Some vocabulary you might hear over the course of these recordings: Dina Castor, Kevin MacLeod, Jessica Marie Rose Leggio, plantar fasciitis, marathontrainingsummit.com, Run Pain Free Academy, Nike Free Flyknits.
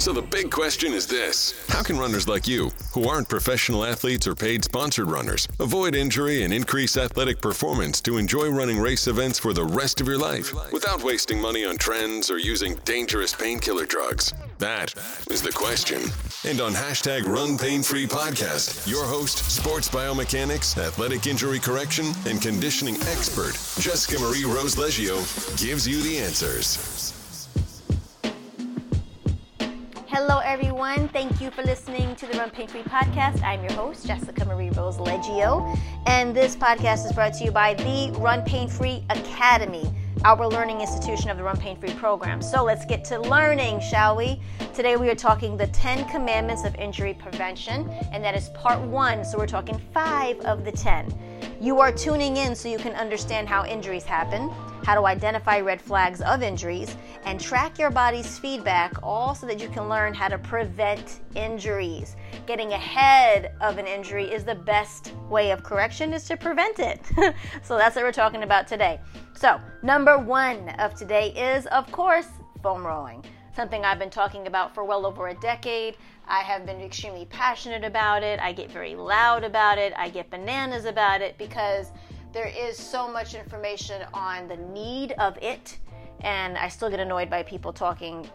So the big question is this: how can runners like you, who aren't professional athletes or paid sponsored runners, avoid injury and increase athletic performance to enjoy running race events for the rest of your life without wasting money on trends or using dangerous painkiller drugs? That is the question. And on hashtag Run Pain Free Podcast, your host, sports biomechanics, athletic injury correction, and conditioning expert, Jessica Marie Rose Leggio, gives you the answers. Hello, everyone. Thank you for listening to the Run Pain Free Podcast. I'm your host, Jessica Marie Rose Leggio, and this podcast is brought to you by the Run Pain Free Academy, our learning institution of the Run Pain Free program. So let's get to learning, shall we? Today we are talking the 10 commandments of injury prevention, and that is part one. So we're talking 5 of the 10. You are tuning in so you can understand how injuries happen, how to identify red flags of injuries, and track your body's feedback, all so that you can learn how to prevent injuries. Getting ahead of an injury is the best way of correction, is to prevent it. So that's what we're talking about today. So number 1 of today is, of course, foam rolling. Something I've been talking about for well over a decade. I have been extremely passionate about it. I get very loud about it. I get bananas about it because there is so much information on the need of it, and I still get annoyed by people talking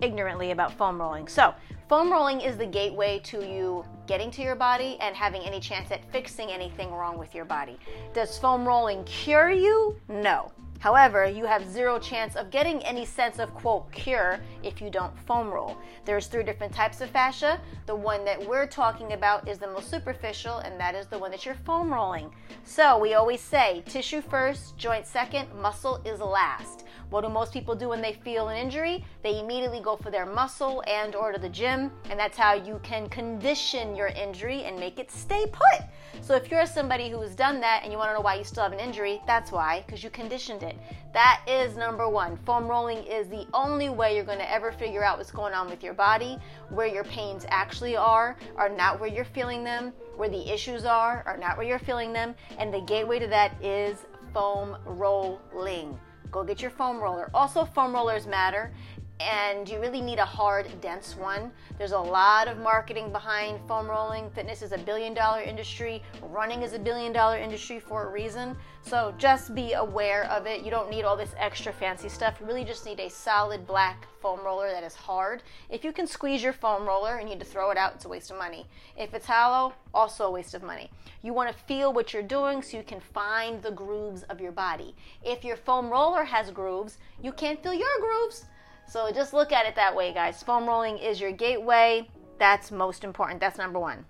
ignorantly about foam rolling. So foam rolling is the gateway to you getting to your body and having any chance at fixing anything wrong with your body. Does foam rolling cure you? No. However, you have zero chance of getting any sense of, quote, cure if you don't foam roll. There's 3 different types of fascia. The one that we're talking about is the most superficial, and that is the one that you're foam rolling. So we always say tissue first, joint second, muscle is last. What do most people do when they feel an injury? They immediately go for their muscle and or to the gym, and that's how you can condition your injury and make it stay put. So if you're somebody who's done that and you want to know why you still have an injury, that's why, because you conditioned it. That is number 1. Foam rolling is the only way you're going to ever figure out what's going on with your body, where your pains actually are not where you're feeling them, where the issues are not where you're feeling them, and the gateway to that is foam rolling. Go get your foam roller. Also, foam rollers matter, and you really need a hard, dense one. There's a lot of marketing behind foam rolling. Fitness is a $1 billion industry. Running is a $1 billion industry for a reason. So just be aware of it. You don't need all this extra fancy stuff. You really just need a solid black foam roller that is hard. If you can squeeze your foam roller and you need to throw it out, it's a waste of money. If it's hollow, also a waste of money. You want to feel what you're doing so you can find the grooves of your body. If your foam roller has grooves, you can't feel your grooves. So just look at it that way, guys. Foam rolling is your gateway. That's most important. That's number 1.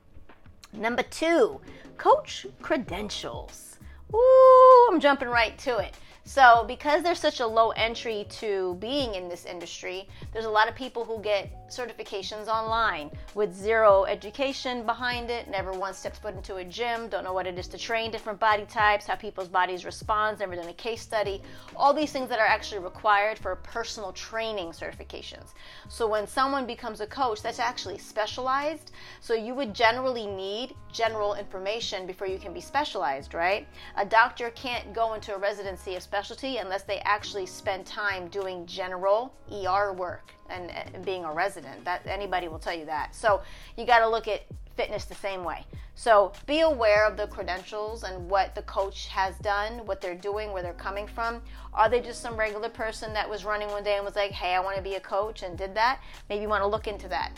Number 2, coach credentials. Ooh, I'm jumping right to it. So because there's such a low entry to being in this industry, there's a lot of people who get certifications online with zero education behind it, never once stepped foot into a gym, don't know what it is to train different body types, how people's bodies respond, never done a case study, all these things that are actually required for personal training certifications. So when someone becomes a coach, that's actually specialized. So you would generally need general information before you can be specialized, right? A doctor can't go into a residency of specialty unless they actually spend time doing general ER work and being a resident. That anybody will tell you that. So you got to look at fitness the same way. So be aware of the credentials and what the coach has done, what they're doing, where they're coming from. Are they just some regular person that was running one day and was like, hey, I want to be a coach, and did that? Maybe you want to look into that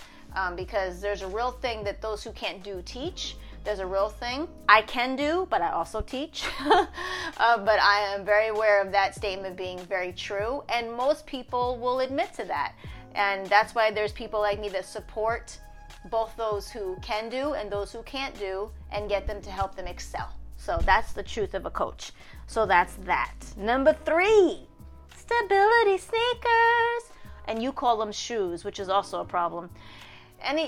because there's a real thing that those who can't do teach. There's a real thing I can do, but I also teach. But I am very aware of that statement being very true, and most people will admit to that. And that's why there's people like me that support both those who can do and those who can't do and get them to help them excel. So that's the truth of a coach. So that's that. Number 3, stability sneakers. And you call them shoes, which is also a problem.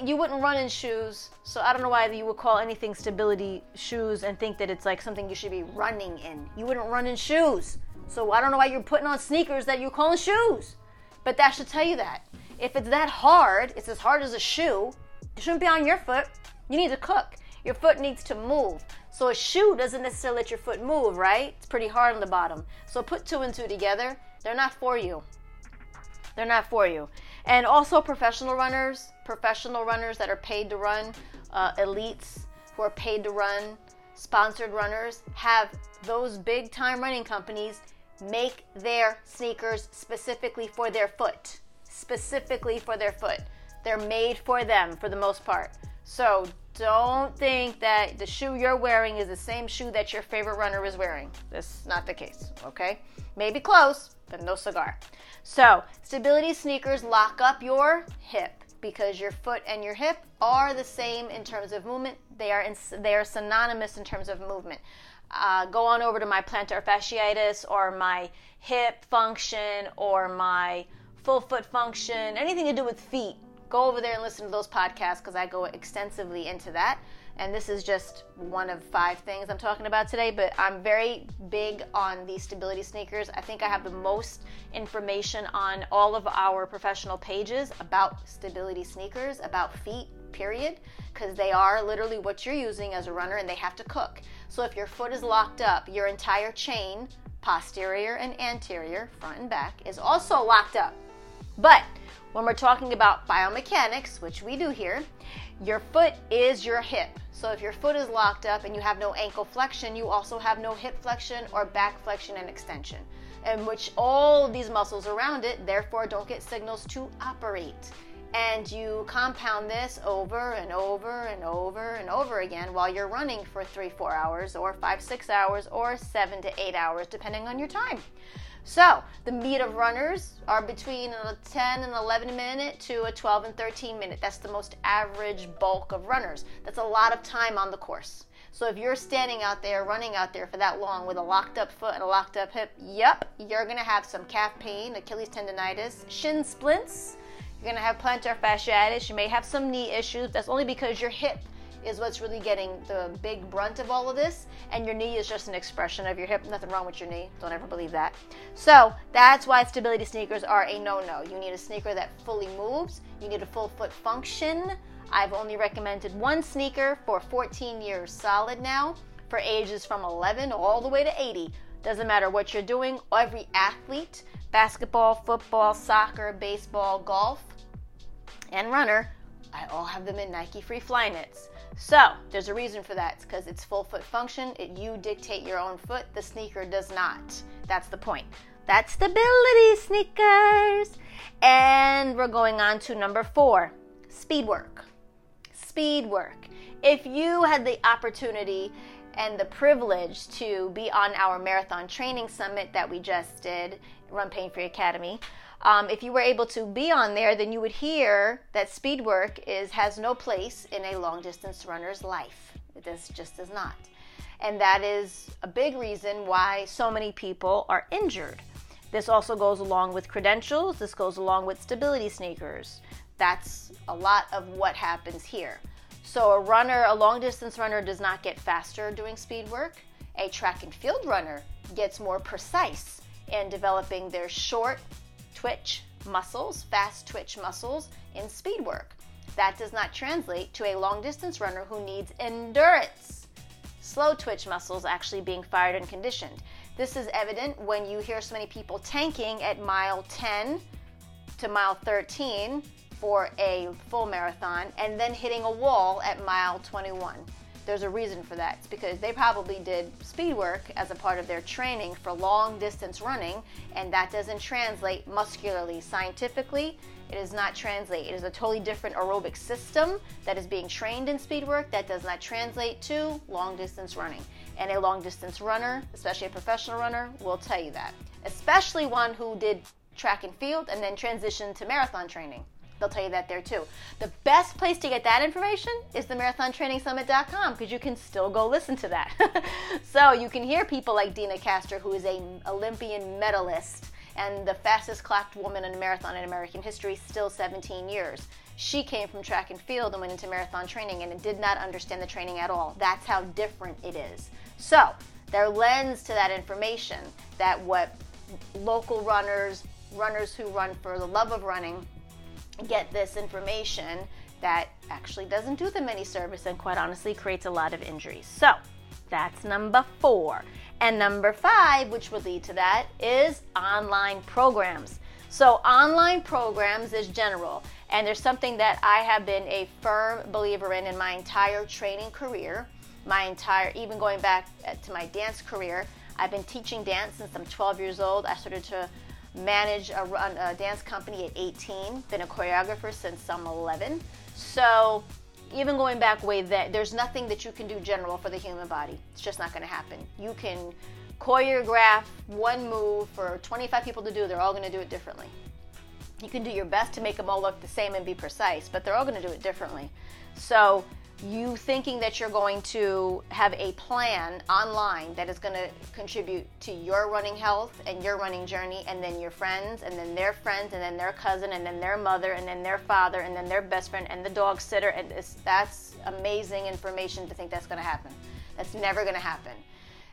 You wouldn't run in shoes, so I don't know why you would call anything stability shoes and think that it's like something you should be running in. You wouldn't run in shoes, so I don't know why you're putting on sneakers that you're calling shoes. But that should tell you that. If it's that hard, it's as hard as a shoe, it shouldn't be on your foot. You need to cook. Your foot needs to move. So a shoe doesn't necessarily let your foot move, right? It's pretty hard on the bottom. So put 2 and 2 together. They're not for you. And also professional runners that are paid to run, elites who are paid to run, sponsored runners, have those big time running companies make their sneakers specifically for their foot. They're made for them for the most part. So don't think that the shoe you're wearing is the same shoe that your favorite runner is wearing. That's not the case, okay? Maybe close, but no cigar. So stability sneakers lock up your hip because your foot and your hip are the same in terms of movement. They are synonymous in terms of movement. Go on over to my plantar fasciitis or my hip function or my full foot function, anything to do with feet. Go over there and listen to those podcasts because I go extensively into that. And this is just one of 5 things I'm talking about today, but I'm very big on these stability sneakers. I think I have the most information on all of our professional pages about stability sneakers, about feet, period, because they are literally what you're using as a runner and they have to cook. So if your foot is locked up, your entire chain, posterior and anterior, front and back, is also locked up. But when we're talking about biomechanics, which we do here, your foot is your hip. So if your foot is locked up and you have no ankle flexion, you also have no hip flexion or back flexion and extension, in which all of these muscles around it, therefore, don't get signals to operate. And you compound this over and over and over and over again while you're running for 3-4 hours or 5-6 hours or 7-8 hours, depending on your time. So the meat of runners are between a 10 and 11 minute to a 12 and 13 minute. That's the most average bulk of runners. That's a lot of time on the course. So if you're standing out there, running out there for that long with a locked up foot and a locked up hip, yep, you're going to have some calf pain, Achilles tendonitis, shin splints. You're going to have plantar fasciitis. You may have some knee issues. That's only because your hip is what's really getting the big brunt of all of this, and your knee is just an expression of your hip. Nothing wrong with your knee. Don't ever believe that. So that's why stability sneakers are a no-no. You need a sneaker that fully moves. You need a full foot function. I've only recommended one sneaker for 14 years solid now, for ages from 11 all the way to 80. Doesn't matter what you're doing. Every athlete, basketball, football, soccer, baseball, golf, and runner, I all have them in Nike Free Flyknits. So there's a reason for that. It's because it's full foot function. You dictate your own foot. The sneaker does not. That's the point. That's stability sneakers. And we're going on to number 4, speed work. Speed work. If you had the opportunity and the privilege to be on our marathon training summit that we just did, Run Pain Free Academy, if you were able to be on there, then you would hear that speed work has no place in a long-distance runner's life. This just does not. And that is a big reason why so many people are injured. This also goes along with credentials. This goes along with stability sneakers. That's a lot of what happens here. So a long-distance runner does not get faster doing speed work. A track and field runner gets more precise in developing their short twitch muscles, fast twitch muscles in speed work. That does not translate to a long distance runner who needs endurance, slow twitch muscles actually being fired and conditioned. This is evident when you hear so many people tanking at mile 10 to mile 13 for a full marathon and then hitting a wall at mile 21. There's a reason for that. It's because they probably did speed work as a part of their training for long distance running, and that doesn't translate muscularly. Scientifically, it does not translate. It is a totally different aerobic system that is being trained in speed work that does not translate to long distance running. And a long distance runner, especially a professional runner, will tell you that. Especially one who did track and field and then transitioned to marathon training. They'll tell you that there too. The best place to get that information is the marathontrainingsummit.com, because you can still go listen to that. So you can hear people like Dina Castor, who is an Olympian medalist and the fastest clocked woman in a marathon in American history, still 17 years. She came from track and field and went into marathon training and did not understand the training at all. That's how different it is. So their lens to that information, that what local runners, runners who run for the love of running, get this information that actually doesn't do them any service and quite honestly creates a lot of injuries. So that's number 4. And number 5, which would lead to that, is online programs. So online programs is general, and there's something that I have been a firm believer in my entire training career, even going back to my dance career. I've been teaching dance since I'm 12 years old. I started to manage a dance company at 18, been a choreographer since I'm 11. So even going back way, that there's nothing that you can do general for the human body. It's just not going to happen. You can choreograph one move for 25 people to do. They're all going to do it differently. You can do your best to make them all look the same and be precise, but they're all going to do it differently. So you thinking that you're going to have a plan online that is going to contribute to your running health and your running journey, and then your friends, and then their friends, and then their cousin, and then their mother, and then their father, and then their best friend, and the dog sitter, and that's amazing information to think that's going to happen. That's never going to happen.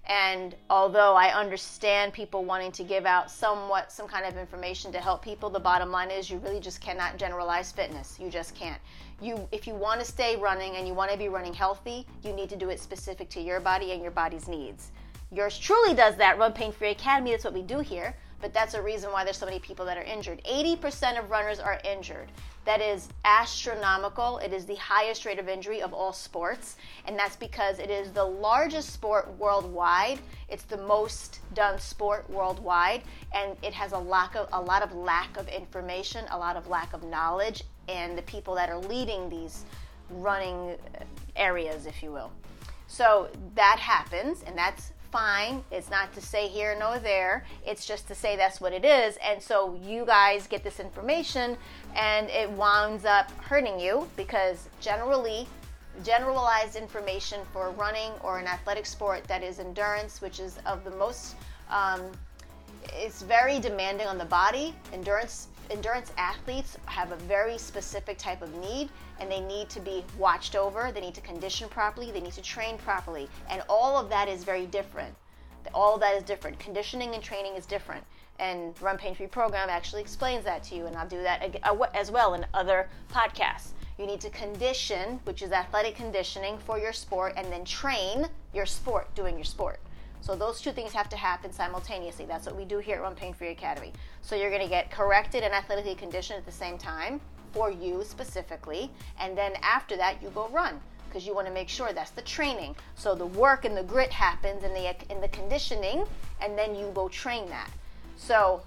And although I understand people wanting to give out some kind of information to help people, the bottom line is you really just cannot generalize fitness. You just can't. If you want to stay running and you want to be running healthy, you need to do it specific to your body and your body's needs. Yours truly does that. Run Pain Free Academy, that's what we do here. But that's a reason why there's so many people that are injured. 80% of runners are injured. That is astronomical. It is the highest rate of injury of all sports, and that's because it is the largest sport worldwide. It's the most done sport worldwide, and it has a lot of lack of information, a lot of lack of knowledge, and the people that are leading these running areas, if you will. So that happens, and that's fine. It's not to say here nor there. It's just to say that's what it is. And so you guys get this information and it winds up hurting you, because generalized information for running or an athletic sport that is endurance, which is of the most, it's very demanding on the body. Endurance athletes have a very specific type of need, and they need to be watched over, they need to condition properly, they need to train properly, and all of that is very different. All of that is different. Conditioning and training is different, and Run Pain Free program actually explains that to you, and I'll do that as well in other podcasts. You need to condition, which is athletic conditioning for your sport, and then train your sport doing your sport. So those two things have to happen simultaneously. That's what we do here at Run Pain Free Academy. So you're going to get corrected and athletically conditioned at the same time for you specifically. And then after that, you go run, because you want to make sure that's the training. So the work and the grit happens in the conditioning, and then you go train that. So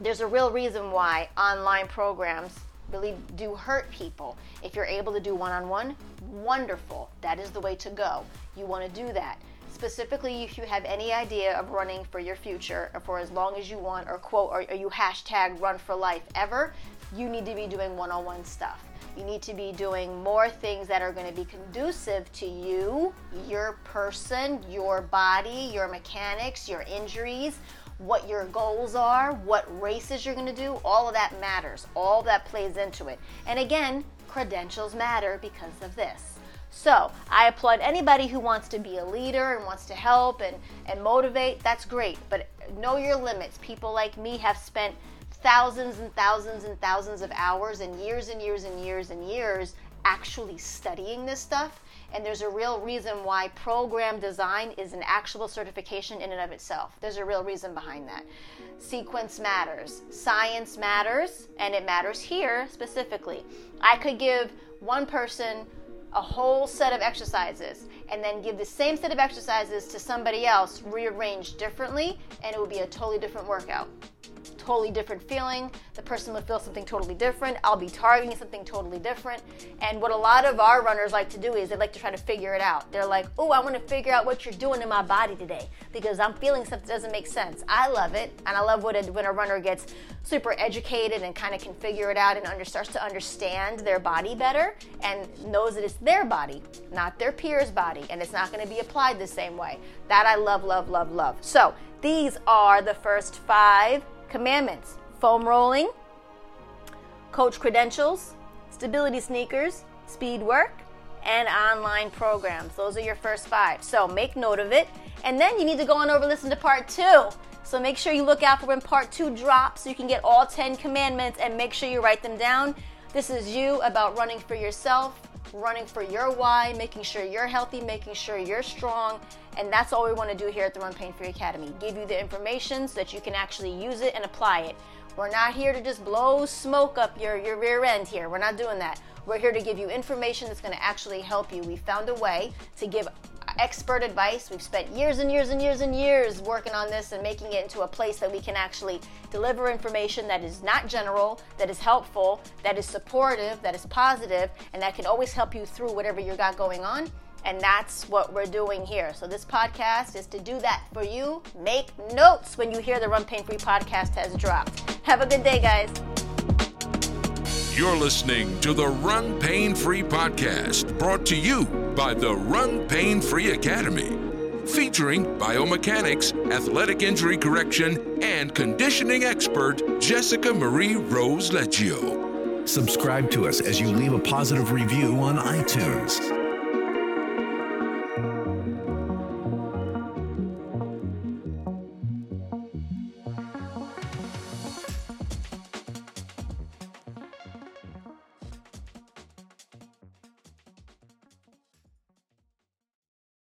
there's a real reason why online programs really do hurt people. If you're able to do one-on-one, wonderful. That is the way to go. You want to do that. Specifically, if you have any idea of running for your future or for as long as you want, or quote, or you hashtag run for life ever, you need to be doing one-on-one stuff. You need to be doing more things that are going to be conducive to you, your person, your body, your mechanics, your injuries, what your goals are, what races you're going to do. All of that matters. All that plays into it. And again, credentials matter because of this. So I applaud anybody who wants to be a leader and wants to help and motivate. That's great, but know your limits. People like me have spent thousands and thousands and thousands of hours and years and years and years and years actually studying this stuff, and there's a real reason why program design is an actual certification in and of itself. There's a real reason behind that. Sequence matters, science matters, and it matters here specifically. I could give one person a whole set of exercises and then give the same set of exercises to somebody else rearranged differently, and it would be a totally different workout, totally different feeling. The person would feel something totally different. I'll be targeting something totally different. And what a lot of our runners like to do is they like to try to figure it out. They're like, oh, I want to figure out what you're doing in my body today because I'm feeling something that doesn't make sense. I love it, and I love when a runner gets super educated and kind of can figure it out and starts to understand their body better and knows that it's their body, not their peer's body, and it's not going to be applied the same way. That I love, love, love, love. So these are the first 5 commandments: foam rolling, coach credentials, stability sneakers, speed work, and online programs. Those are your first 5. So make note of it. And then you need to go on over and listen to part 2. So make sure you look out for when part 2 drops so you can get all 10 commandments and make sure you write them down. This is you about running for yourself, running for your why, making sure you're healthy, making sure you're strong, and that's all we want to do here at the Run Pain Free Academy. Give you the information so that you can actually use it and apply it. We're not here to just blow smoke up your rear end here. We're not doing that. We're here to give you information that's going to actually help you. We found a way to give expert advice. We've spent years and years and years and years working on this and making it into a place that we can actually deliver information that is not general, that is helpful, that is supportive, that is positive, and that can always help you through whatever you got going on. And that's what we're doing here. So this podcast is to do that for you. Make notes when you hear the Run Pain Free podcast has dropped. Have a good day, guys. You're listening to the Run Pain Free podcast, brought to you by the Run Pain Free Academy, featuring biomechanics, athletic injury correction, and conditioning expert Jessica Marie Rose Leggio. Subscribe to us as you leave a positive review on iTunes.